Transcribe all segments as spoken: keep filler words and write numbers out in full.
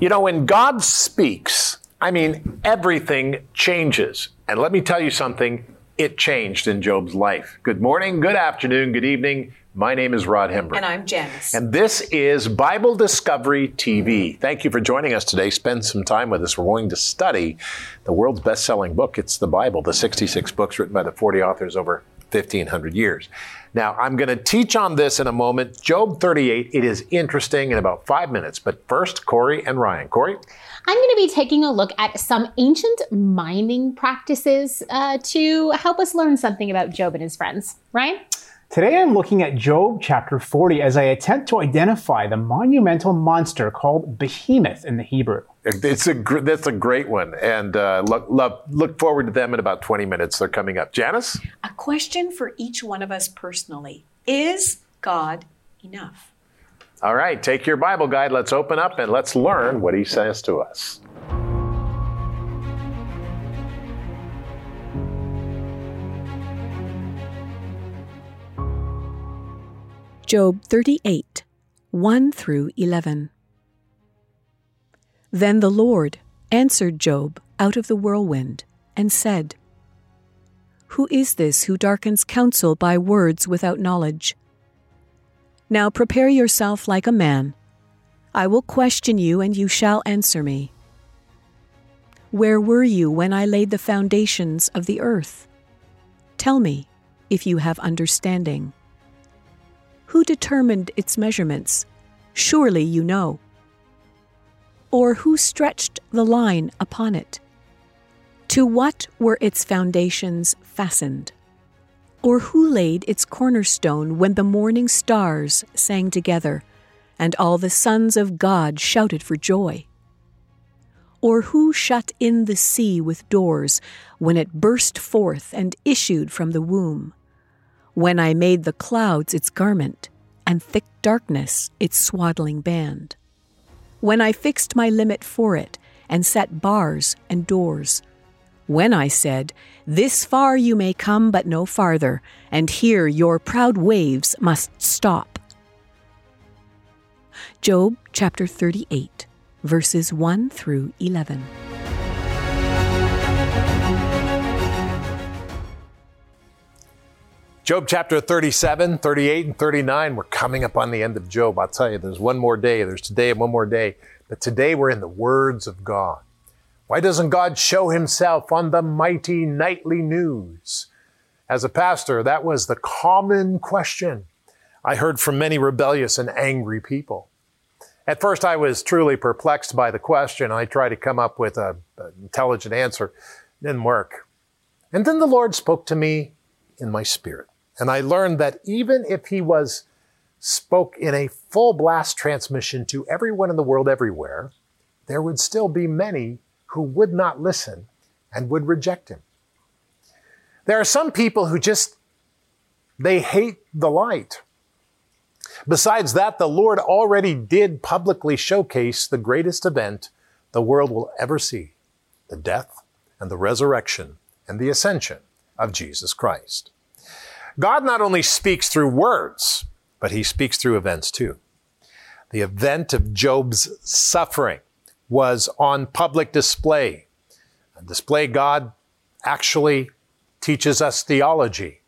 You know, when God speaks, I mean, everything changes. And let me tell you something, it changed in Job's life. Good morning, good afternoon, good evening. My name is Rod Hembrick. And I'm Janice. And this is Bible Discovery T V. Thank you for joining us today. Spend some time with us. We're going to study the world's best-selling book. It's the Bible, the sixty-six books written by the forty authors over fifteen hundred years. Now, I'm going to teach on this in a moment. Job thirty-eight, it is interesting in about five minutes. But first, Corey and Ryan. Corey? I'm going to be taking a look at some ancient mining practices uh, to help us learn something about Job and his friends. Ryan? Today I'm looking at Job chapter forty as I attempt to identify the monumental monster called Behemoth in the Hebrew. It's a gr- that's a great one, and uh, look, look, look forward to them in about twenty minutes. They're coming up. Janice? A question for each one of us personally. Is God enough? All right, take your Bible guide. Let's open up and let's learn what he says to us. Job thirty-eight, one through eleven. Then the Lord answered Job out of the whirlwind and said, Who is this who darkens counsel by words without knowledge? Now prepare yourself like a man. I will question you, and you shall answer me. Where were you when I laid the foundations of the earth? Tell me, if you have understanding. Who determined its measurements? Surely you know. Or who stretched the line upon it? To what were its foundations fastened? Or who laid its cornerstone when the morning stars sang together, and all the sons of God shouted for joy? Or who shut in the sea with doors when it burst forth and issued from the womb? When I made the clouds its garment, and thick darkness its swaddling band. When I fixed my limit for it, and set bars and doors. When I said, This far you may come, but no farther, and here your proud waves must stop. Job chapter thirty-eight, verses one through eleven. Job chapter thirty-seven, thirty-eight, and thirty-nine, we're coming up on the end of Job. I'll tell you, there's one more day, there's today and one more day. But today we're in the words of God. Why doesn't God show himself on the mighty nightly news? As a pastor, that was the common question I heard from many rebellious and angry people. At first, I was truly perplexed by the question. I tried to come up with a, an intelligent answer. It didn't work. And then the Lord spoke to me in my spirit. And I learned that even if he was spoke in a full blast transmission to everyone in the world everywhere, there would still be many who would not listen and would reject him. There are some people who just, they hate the light. Besides that, the Lord already did publicly showcase the greatest event the world will ever see, the death and the resurrection and the ascension of Jesus Christ. God not only speaks through words, but he speaks through events too. The event of Job's suffering was on public display. On display, God actually teaches us theology,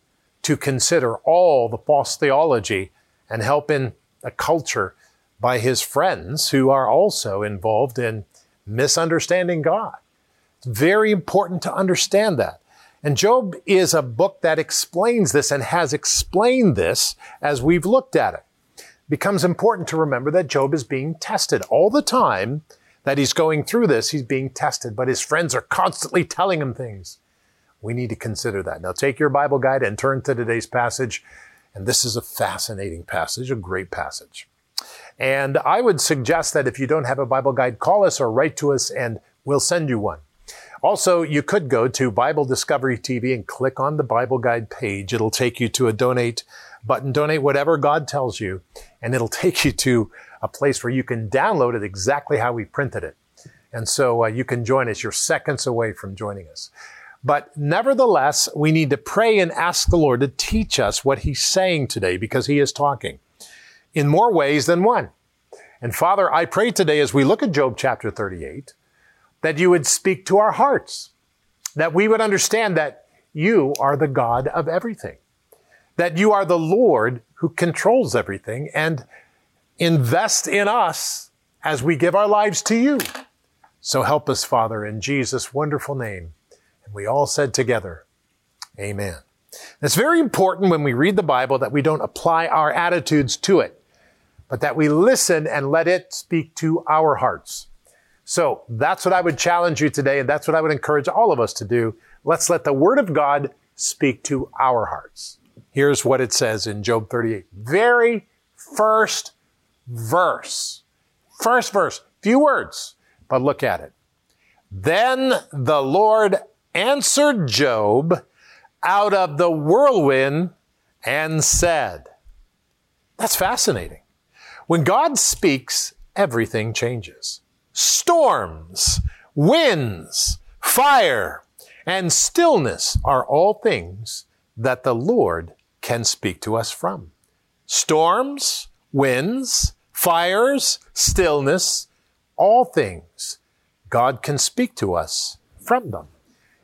to consider all the false theology and help in a culture by his friends who are also involved in misunderstanding God. It's very important to understand that. And Job is a book that explains this and has explained this as we've looked at it. It becomes important to remember that Job is being tested all the time that he's going through this. He's being tested, but his friends are constantly telling him things. We need to consider that. Now take your Bible guide and turn to today's passage. And this is a fascinating passage, a great passage. And I would suggest that if you don't have a Bible guide, call us or write to us and we'll send you one. Also, you could go to Bible Discovery T V and click on the Bible Guide page. It'll take you to a donate button. Donate whatever God tells you, and it'll take you to a place where you can download it exactly how we printed it. And so uh, you can join us. You're seconds away from joining us. But nevertheless, we need to pray and ask the Lord to teach us what he's saying today, because he is talking in more ways than one. And Father, I pray today as we look at Job chapter thirty-eight, that you would speak to our hearts, that we would understand that you are the God of everything, that you are the Lord who controls everything, and invest in us as we give our lives to you. So help us, Father, in Jesus' wonderful name. And we all said together, amen. It's very important when we read the Bible that we don't apply our attitudes to it, but that we listen and let it speak to our hearts. So that's what I would challenge you today, and that's what I would encourage all of us to do. Let's let the Word of God speak to our hearts. Here's what it says in Job thirty-eight. Very first verse. First verse. Few words, but look at it. Then the Lord answered Job out of the whirlwind and said. That's fascinating. When God speaks, everything changes. Storms, winds, fire, and stillness are all things that the Lord can speak to us from. Storms, winds, fires, stillness, all things God can speak to us from them.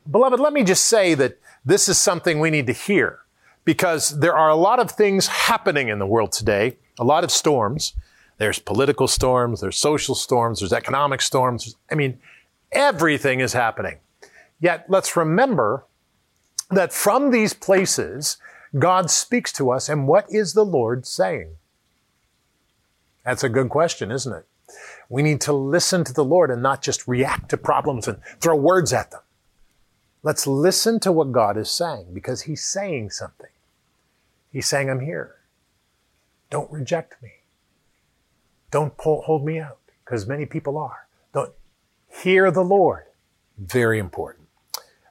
Beloved, let me just say that this is something we need to hear, because there are a lot of things happening in the world today, a lot of storms. There's political storms, there's social storms, there's economic storms. I mean, everything is happening. Yet let's remember that from these places, God speaks to us. And what is the Lord saying? That's a good question, isn't it? We need to listen to the Lord and not just react to problems and throw words at them. Let's listen to what God is saying, because he's saying something. He's saying, I'm here. Don't reject me. Don't pull, hold me out, because many people are. Don't hear the Lord. Very important.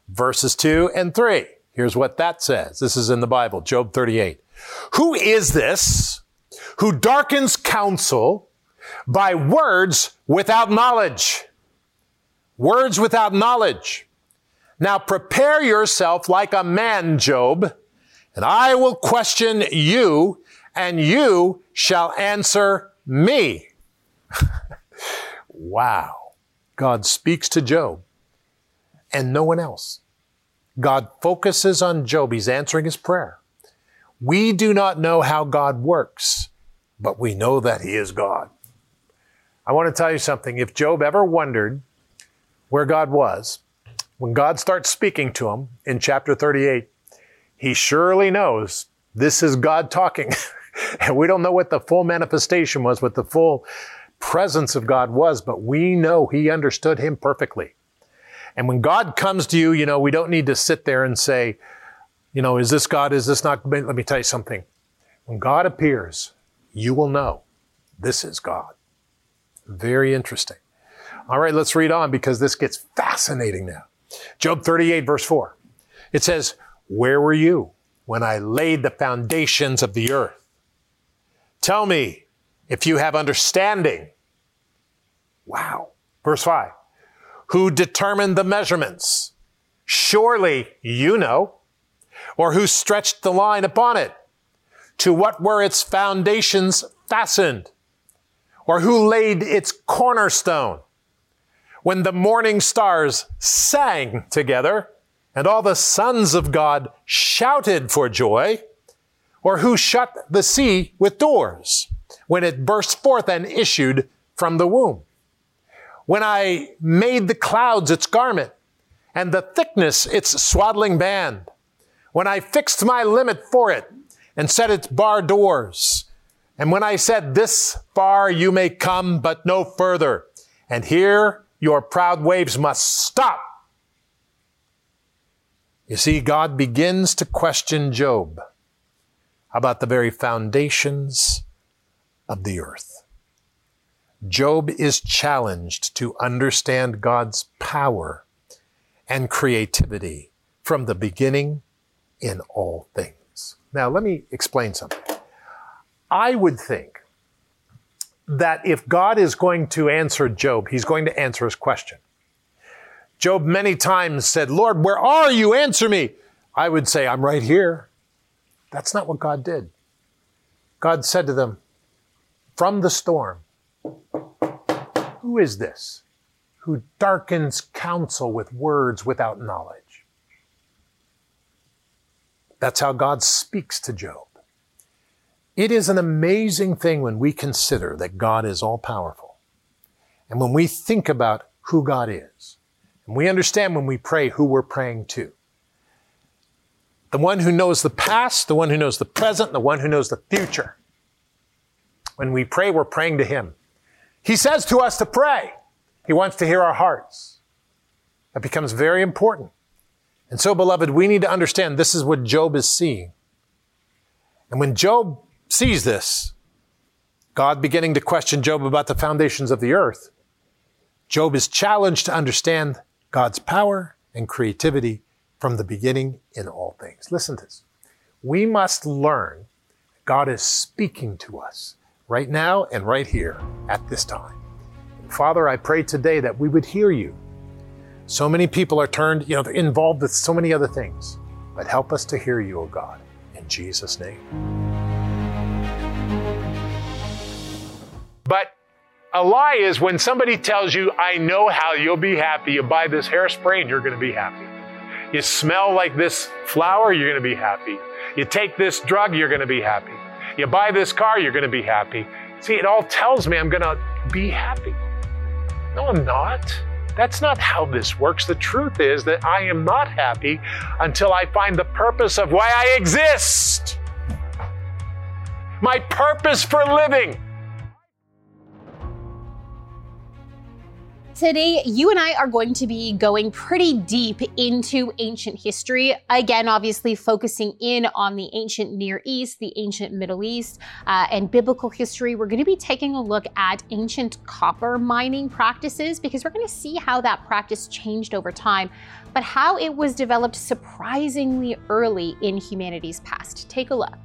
Verses two and three. Here's what that says. This is in the Bible, Job thirty-eight. Who is this who darkens counsel by words without knowledge? Words without knowledge. Now prepare yourself like a man, Job, and I will question you, and you shall answer me. Wow. God speaks to Job and no one else. God focuses on Job. He's answering his prayer. We do not know how God works, but we know that he is God. I want to tell you something. If Job ever wondered where God was, when God starts speaking to him in chapter thirty-eight, he surely knows this is God talking. And we don't know what the full manifestation was, what the full presence of God was, but we know he understood him perfectly. And when God comes to you, you know, we don't need to sit there and say, you know, is this God? Is this not? Let me tell you something. When God appears, you will know this is God. Very interesting. All right, let's read on, because this gets fascinating now. Job thirty-eight, verse four. It says, where were you when I laid the foundations of the earth? Tell me if you have understanding. Wow. Verse five. Who determined the measurements? Surely you know. Or who stretched the line upon it? To what were its foundations fastened? Or who laid its cornerstone? When the morning stars sang together, and all the sons of God shouted for joy, or who shut the sea with doors, when it burst forth and issued from the womb, when I made the clouds its garment, and the thickness its swaddling band, when I fixed my limit for it, and set its bar doors, and when I said, this far you may come, but no further, and here your proud waves must stop. You see, God begins to question Job about the very foundations of the earth. Job is challenged to understand God's power and creativity from the beginning in all things. Now, let me explain something. I would think that if God is going to answer Job, he's going to answer his question. Job many times said, Lord, where are you? Answer me. I would say, I'm right here. That's not what God did. God said to them, from the storm, Who is this who darkens counsel with words without knowledge? That's how God speaks to Job. It is an amazing thing when we consider that God is all-powerful. And when we think about who God is, and we understand when we pray who we're praying to. The one who knows the past, the one who knows the present, the one who knows the future. When we pray, we're praying to Him. He says to us to pray. He wants to hear our hearts. That becomes very important. And so, beloved, we need to understand this is what Job is seeing. And when Job sees this, God beginning to question Job about the foundations of the earth, Job is challenged to understand God's power and creativity from the beginning in all things. Listen to this. We must learn God is speaking to us right now and right here at this time. And Father, I pray today that we would hear you. So many people are turned, you know, they're involved with so many other things, but help us to hear you, O God, in Jesus' name. But a lie is when somebody tells you, I know how you'll be happy. You buy this hairspray and you're going to be happy. You smell like this flower, you're going to be happy. You take this drug, you're going to be happy. You buy this car, you're going to be happy. See, it all tells me I'm going to be happy. No, I'm not. That's not how this works. The truth is that I am not happy until I find the purpose of why I exist. My purpose for living. Today, you and I are going to be going pretty deep into ancient history. Again, obviously focusing in on the ancient Near East, the ancient Middle East, uh, and biblical history. We're going to be taking a look at ancient copper mining practices because we're going to see how that practice changed over time, but how it was developed surprisingly early in humanity's past. Take a look.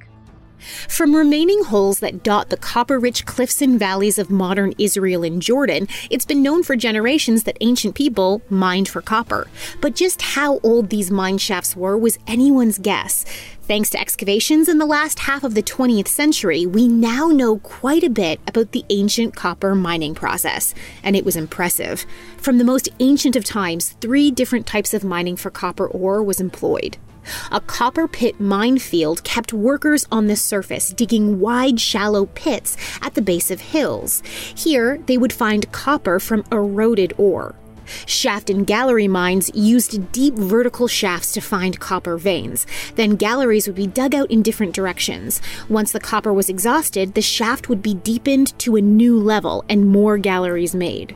From remaining holes that dot the copper-rich cliffs and valleys of modern Israel and Jordan, it's been known for generations that ancient people mined for copper. But just how old these mine shafts were was anyone's guess. Thanks to excavations in the last half of the twentieth century, we now know quite a bit about the ancient copper mining process, and it was impressive. From the most ancient of times, three different types of mining for copper ore was employed. A copper pit minefield kept workers on the surface, digging wide, shallow pits at the base of hills. Here, they would find copper from eroded ore. Shaft and gallery mines used deep vertical shafts to find copper veins. Then galleries would be dug out in different directions. Once the copper was exhausted, the shaft would be deepened to a new level and more galleries made.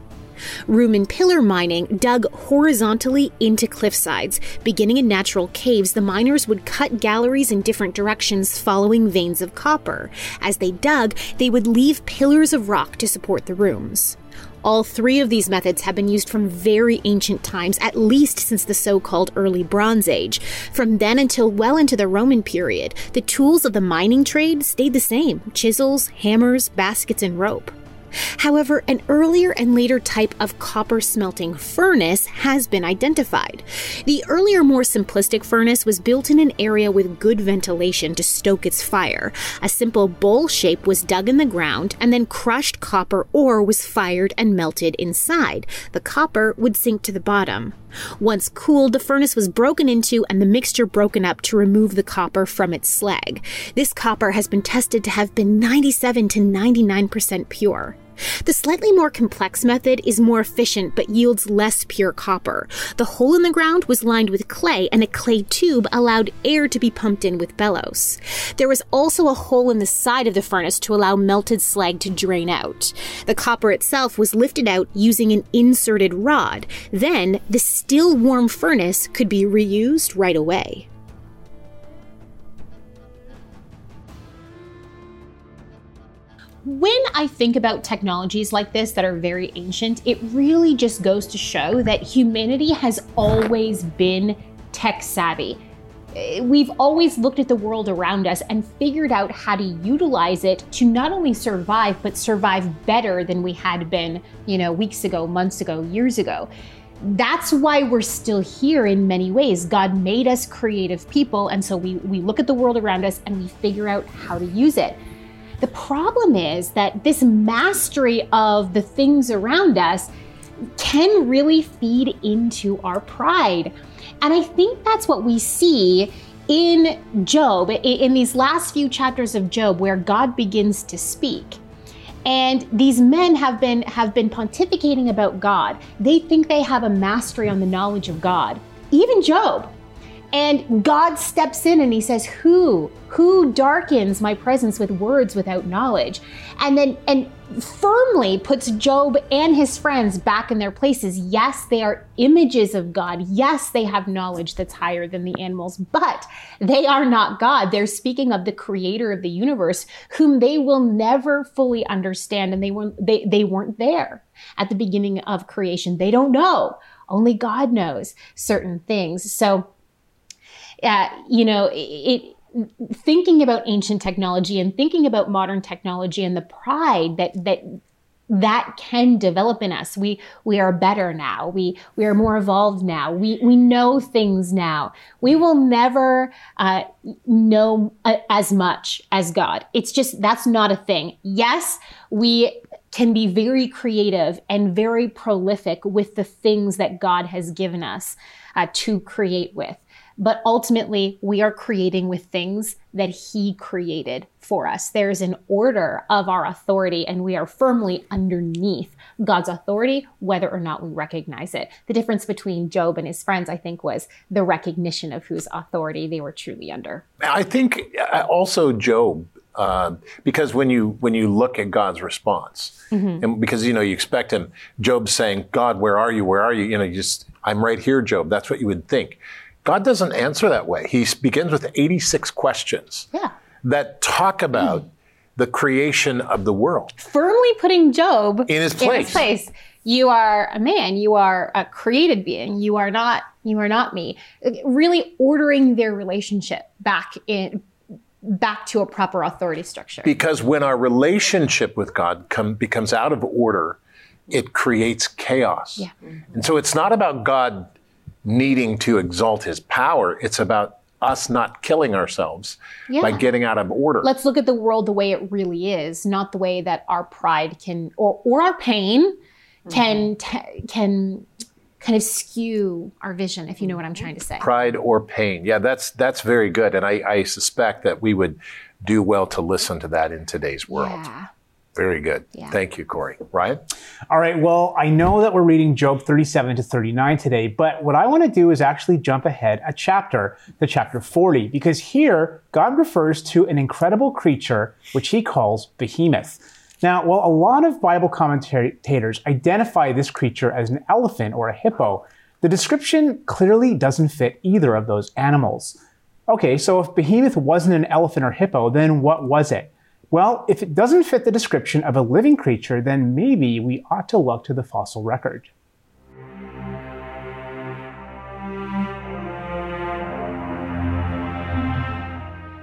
Room and pillar mining dug horizontally into cliff sides. Beginning in natural caves, the miners would cut galleries in different directions following veins of copper. As they dug, they would leave pillars of rock to support the rooms. All three of these methods have been used from very ancient times, at least since the so-called Early Bronze Age. From then until well into the Roman period, the tools of the mining trade stayed the same: chisels, hammers, baskets, and rope. However, an earlier and later type of copper smelting furnace has been identified. The earlier, more simplistic furnace was built in an area with good ventilation to stoke its fire. A simple bowl shape was dug in the ground, and then crushed copper ore was fired and melted inside. The copper would sink to the bottom. Once cooled, the furnace was broken into and the mixture broken up to remove the copper from its slag. This copper has been tested to have been ninety-seven to ninety-nine percent pure. The slightly more complex method is more efficient but yields less pure copper. The hole in the ground was lined with clay, and a clay tube allowed air to be pumped in with bellows. There was also a hole in the side of the furnace to allow melted slag to drain out. The copper itself was lifted out using an inserted rod. Then, the still warm furnace could be reused right away. When I think about technologies like this that are very ancient, it really just goes to show that humanity has always been tech savvy. We've always looked at the world around us and figured out how to utilize it to not only survive, but survive better than we had been, you know, weeks ago, months ago, years ago. That's why we're still here in many ways. God made us creative people, and so we, we look at the world around us and we figure out how to use it. The problem is that this mastery of the things around us can really feed into our pride. And I think that's what we see in Job, in these last few chapters of Job, where God begins to speak. And these men have been have been pontificating about God. They think they have a mastery on the knowledge of God, even Job. And God steps in and he says, who, who darkens my presence with words without knowledge? And then, and firmly puts Job and his friends back in their places. Yes, they are images of God. Yes, they have knowledge that's higher than the animals, but they are not God. They're speaking of the creator of the universe, whom they will never fully understand. And they weren't, they, they weren't there at the beginning of creation. They don't know. Only God knows certain things. So Uh, you know, it, thinking about ancient technology and thinking about modern technology and the pride that that that can develop in us. We we are better now. We we are more evolved now. We we know things now. We will never uh, know a, as much as God. It's just, that's not a thing. Yes, we can be very creative and very prolific with the things that God has given us uh, to create with. But ultimately, we are creating with things that he created for us. There's an order of our authority, and we are firmly underneath God's authority, whether or not we recognize it. The difference between Job and his friends, I think, was the recognition of whose authority they were truly under. I think also Job, uh, because when you when you look at God's response, mm-hmm. and because, you know, you expect him, Job's saying, God, where are you? Where are you? You know, you just, I'm right here, Job. That's what you would think. God doesn't answer that way. He begins with eighty-six questions yeah. that talk about mm. the creation of the world. Firmly putting Job in his place. In his place. You are a man. You are a created being. You are not. You are not me. Really ordering their relationship back in, back to a proper authority structure. Because when our relationship with God come, becomes out of order, it creates chaos. Yeah. Mm-hmm. And so it's not about God needing to exalt his power. It's about us not killing ourselves yeah. by getting out of order. Let's look at the world the way it really is, not the way that our pride can, or, or our pain can, mm-hmm. t- can kind of skew our vision, if you know what I'm trying to say. Pride or pain. Yeah, that's that's very good. And I, I suspect that we would do well to listen to that in today's world. Yeah. Very good. Yeah. Thank you, Corey. Ryan? All right. Well, I know that we're reading Job thirty-seven to thirty-nine today, but what I want to do is actually jump ahead a chapter to chapter forty, because here God refers to an incredible creature, which he calls Behemoth. Now, while a lot of Bible commentators identify this creature as an elephant or a hippo, the description clearly doesn't fit either of those animals. Okay, so if Behemoth wasn't an elephant or hippo, then what was it? Well, if it doesn't fit the description of a living creature, then maybe we ought to look to the fossil record.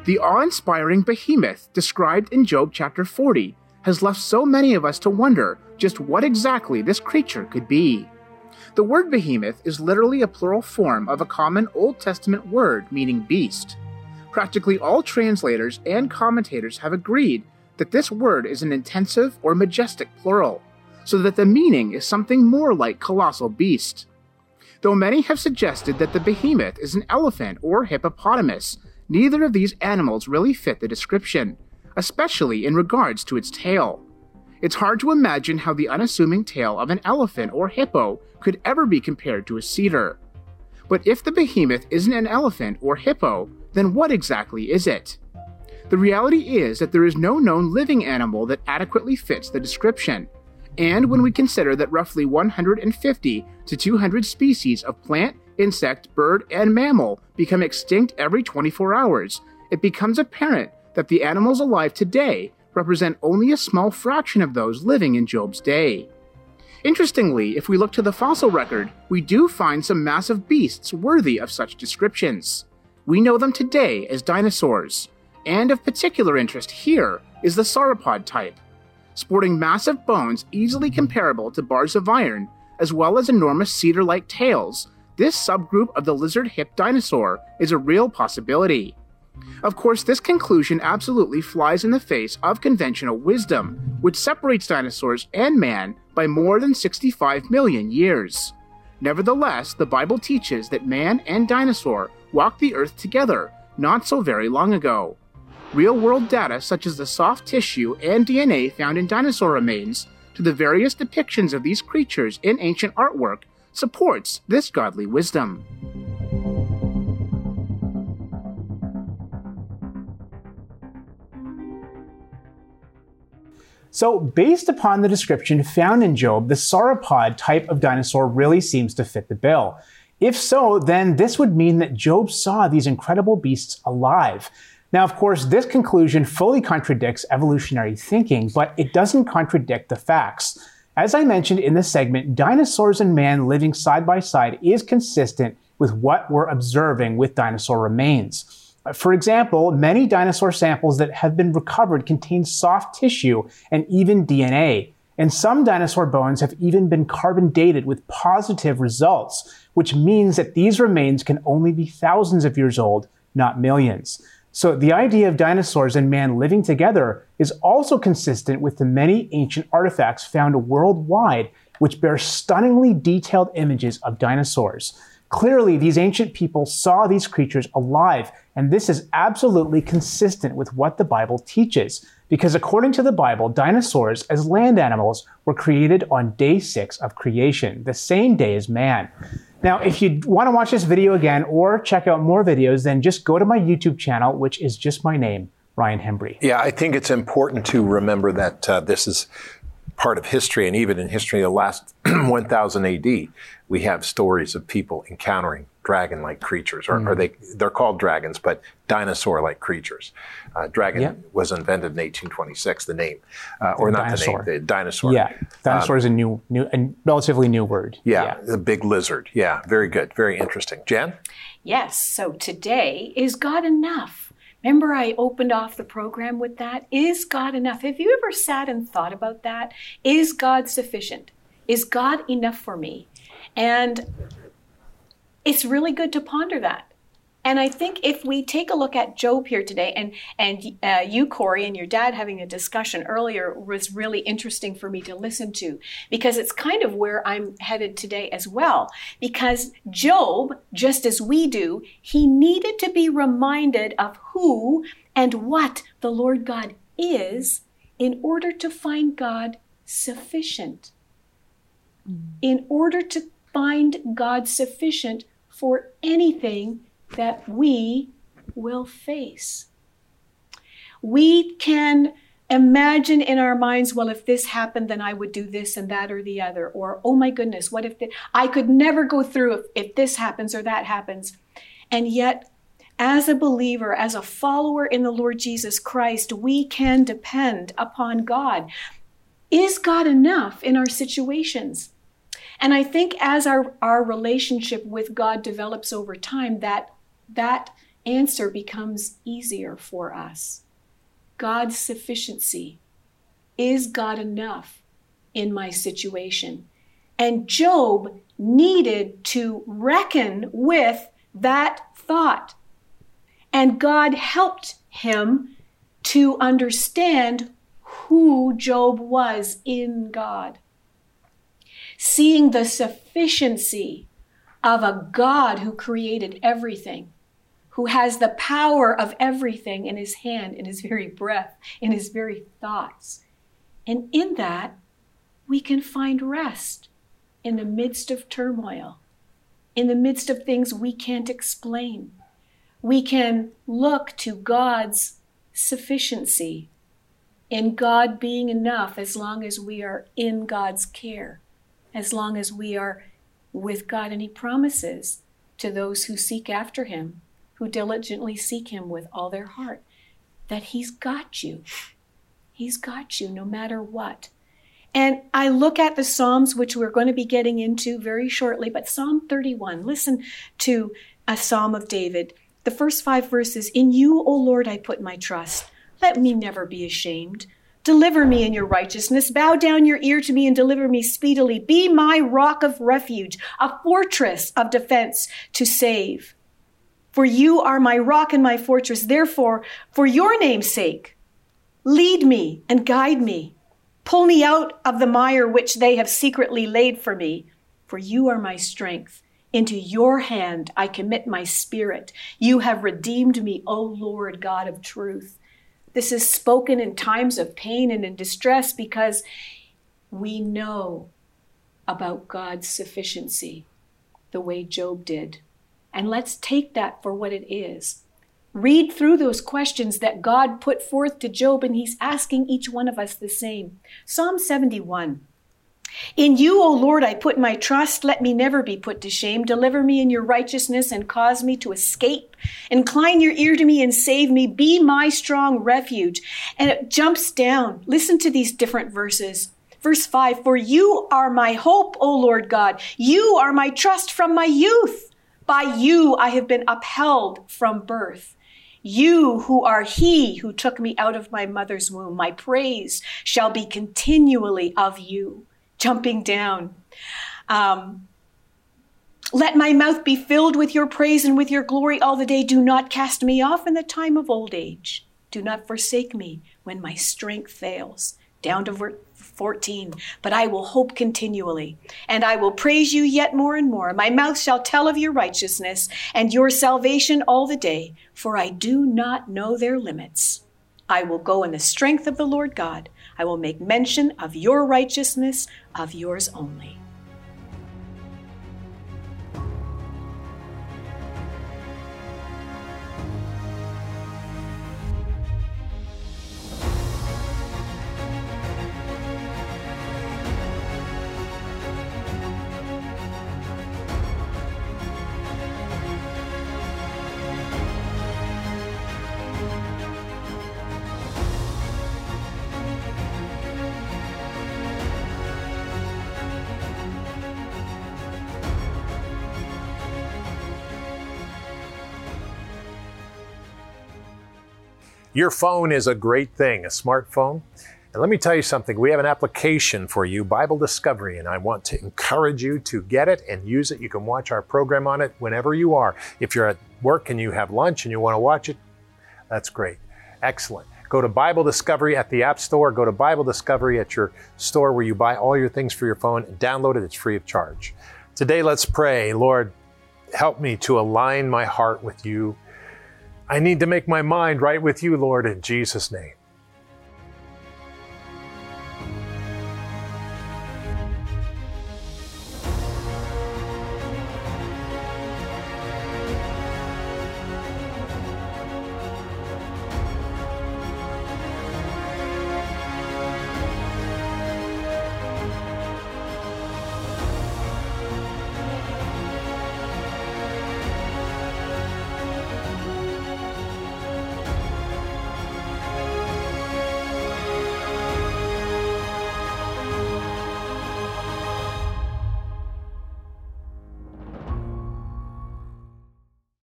The awe-inspiring Behemoth described in Job chapter forty has left so many of us to wonder just what exactly this creature could be. The word Behemoth is literally a plural form of a common Old Testament word meaning beast. Practically all translators and commentators have agreed that this word is an intensive or majestic plural, so that the meaning is something more like colossal beast. Though many have suggested that the behemoth is an elephant or hippopotamus, neither of these animals really fit the description, especially in regards to its tail. It's hard to imagine how the unassuming tail of an elephant or hippo could ever be compared to a cedar. But if the behemoth isn't an elephant or hippo, then what exactly is it? The reality is that there is no known living animal that adequately fits the description. And when we consider that roughly one hundred fifty to two hundred species of plant, insect, bird, and mammal become extinct every twenty-four hours, it becomes apparent that the animals alive today represent only a small fraction of those living in Job's day. Interestingly, if we look to the fossil record, we do find some massive beasts worthy of such descriptions. We know them today as dinosaurs, and of particular interest here is the sauropod type, sporting massive bones easily comparable to bars of iron, as well as enormous cedar-like tails. This subgroup of the lizard-hip dinosaur is a real possibility. Of course, this conclusion absolutely flies in the face of conventional wisdom, which separates dinosaurs and man by more than sixty-five million years. Nevertheless, the Bible teaches that man and dinosaur walked the earth together not so very long ago. Real-world data such as the soft tissue and D N A found in dinosaur remains to the various depictions of these creatures in ancient artwork supports this godly wisdom. So, based upon the description found in Job, the sauropod type of dinosaur really seems to fit the bill. If so, then this would mean that Job saw these incredible beasts alive. Now, of course, this conclusion fully contradicts evolutionary thinking, but it doesn't contradict the facts. As I mentioned in this segment, dinosaurs and man living side by side is consistent with what we're observing with dinosaur remains. For example, many dinosaur samples that have been recovered contain soft tissue and even D N A, and some dinosaur bones have even been carbon dated with positive results, which means that these remains can only be thousands of years old, not millions. So the idea of dinosaurs and man living together is also consistent with the many ancient artifacts found worldwide, which bear stunningly detailed images of dinosaurs. Clearly, these ancient people saw these creatures alive, and this is absolutely consistent with what the Bible teaches, because according to the Bible, dinosaurs as land animals were created on day six of creation, the same day as man. Now, if you want to watch this video again or check out more videos, then just go to my YouTube channel, which is just my name, Ryan Hembree. Yeah, I think it's important to remember that uh, this is part of history, and even in history, the last one thousand A D, we have stories of people encountering dragon-like creatures, or, mm. or they, they're called dragons, but dinosaur-like creatures. Uh, dragon yeah. was invented in eighteen twenty-six, the name, uh, or the not dinosaur. the name, the dinosaur. Yeah, dinosaur um, is a new, new, a relatively new word. Yeah, the yeah. big lizard. Yeah, very good, very interesting. Jan? Yes, so today, is God enough? Remember I opened off the program with that? Is God enough? Have you ever sat and thought about that? Is God sufficient? Is God enough for me? And it's really good to ponder that. And I think if we take a look at Job here today, and and uh, you, Corey, and your dad having a discussion earlier was really interesting for me to listen to, because it's kind of where I'm headed today as well. Because Job, just as we do, he needed to be reminded of who and what the Lord God is in order to find God sufficient. In order to find God sufficient for anything that we will face. We can imagine in our minds, well, if this happened, then I would do this and that or the other, or, oh my goodness, what if the, I could never go through if, if this happens or that happens. And yet, as a believer, as a follower in the Lord Jesus Christ, we can depend upon God. Is God enough in our situations? And I think as our, our relationship with God develops over time, that that answer becomes easier for us. God's sufficiency. Is God enough in my situation? And Job needed to reckon with that thought. And God helped him to understand who Job was in God. Seeing the sufficiency of a God who created everything, who has the power of everything in his hand, in his very breath, in his very thoughts. And in that, we can find rest in the midst of turmoil, in the midst of things we can't explain. We can look to God's sufficiency in God being enough as long as we are in God's care. As long as we are with God, and he promises to those who seek after him, who diligently seek him with all their heart, that he's got you. He's got you no matter what. And I look at the Psalms, which we're going to be getting into very shortly, but Psalm thirty-one, listen to a Psalm of David. The first five verses, "In you, O Lord, I put my trust. Let me never be ashamed. Deliver me in your righteousness. Bow down your ear to me and deliver me speedily. Be my rock of refuge, a fortress of defense to save. For you are my rock and my fortress. Therefore, for your name's sake, lead me and guide me. Pull me out of the mire which they have secretly laid for me. For you are my strength. Into your hand I commit my spirit. You have redeemed me, O Lord God of truth. This is spoken in times of pain and in distress because we know about God's sufficiency the way Job did. And let's take that for what it is. Read through those questions that God put forth to Job, and he's asking each one of us the same. Psalm seventy-one. In you, O Lord, I put my trust. Let me never be put to shame. Deliver me in your righteousness and cause me to escape. Incline your ear to me and save me. Be my strong refuge. And it jumps down. Listen to these different verses. Verse five, for you are my hope, O Lord God. You are my trust from my youth. By you I have been upheld from birth. You who are he who took me out of my mother's womb, my praise shall be continually of you. Jumping down. Um, Let my mouth be filled with your praise and with your glory all the day. Do not cast me off in the time of old age. Do not forsake me when my strength fails. Down to fourteen, but I will hope continually, and I will praise you yet more and more. My mouth shall tell of your righteousness and your salvation all the day, for I do not know their limits. I will go in the strength of the Lord God. I will make mention of your righteousness, of yours only. Your phone is a great thing, a smartphone. And let me tell you something, we have an application for you, Bible Discovery, and I want to encourage you to get it and use it. You can watch our program on it whenever you are. If you're at work and you have lunch and you want to watch it, that's great. Excellent. Go to Bible Discovery at the App Store. Go to Bible Discovery at your store where you buy all your things for your phone and download it. It's free of charge. Today, let's pray. Lord, help me to align my heart with you. I need to make my mind right with you, Lord, in Jesus' name.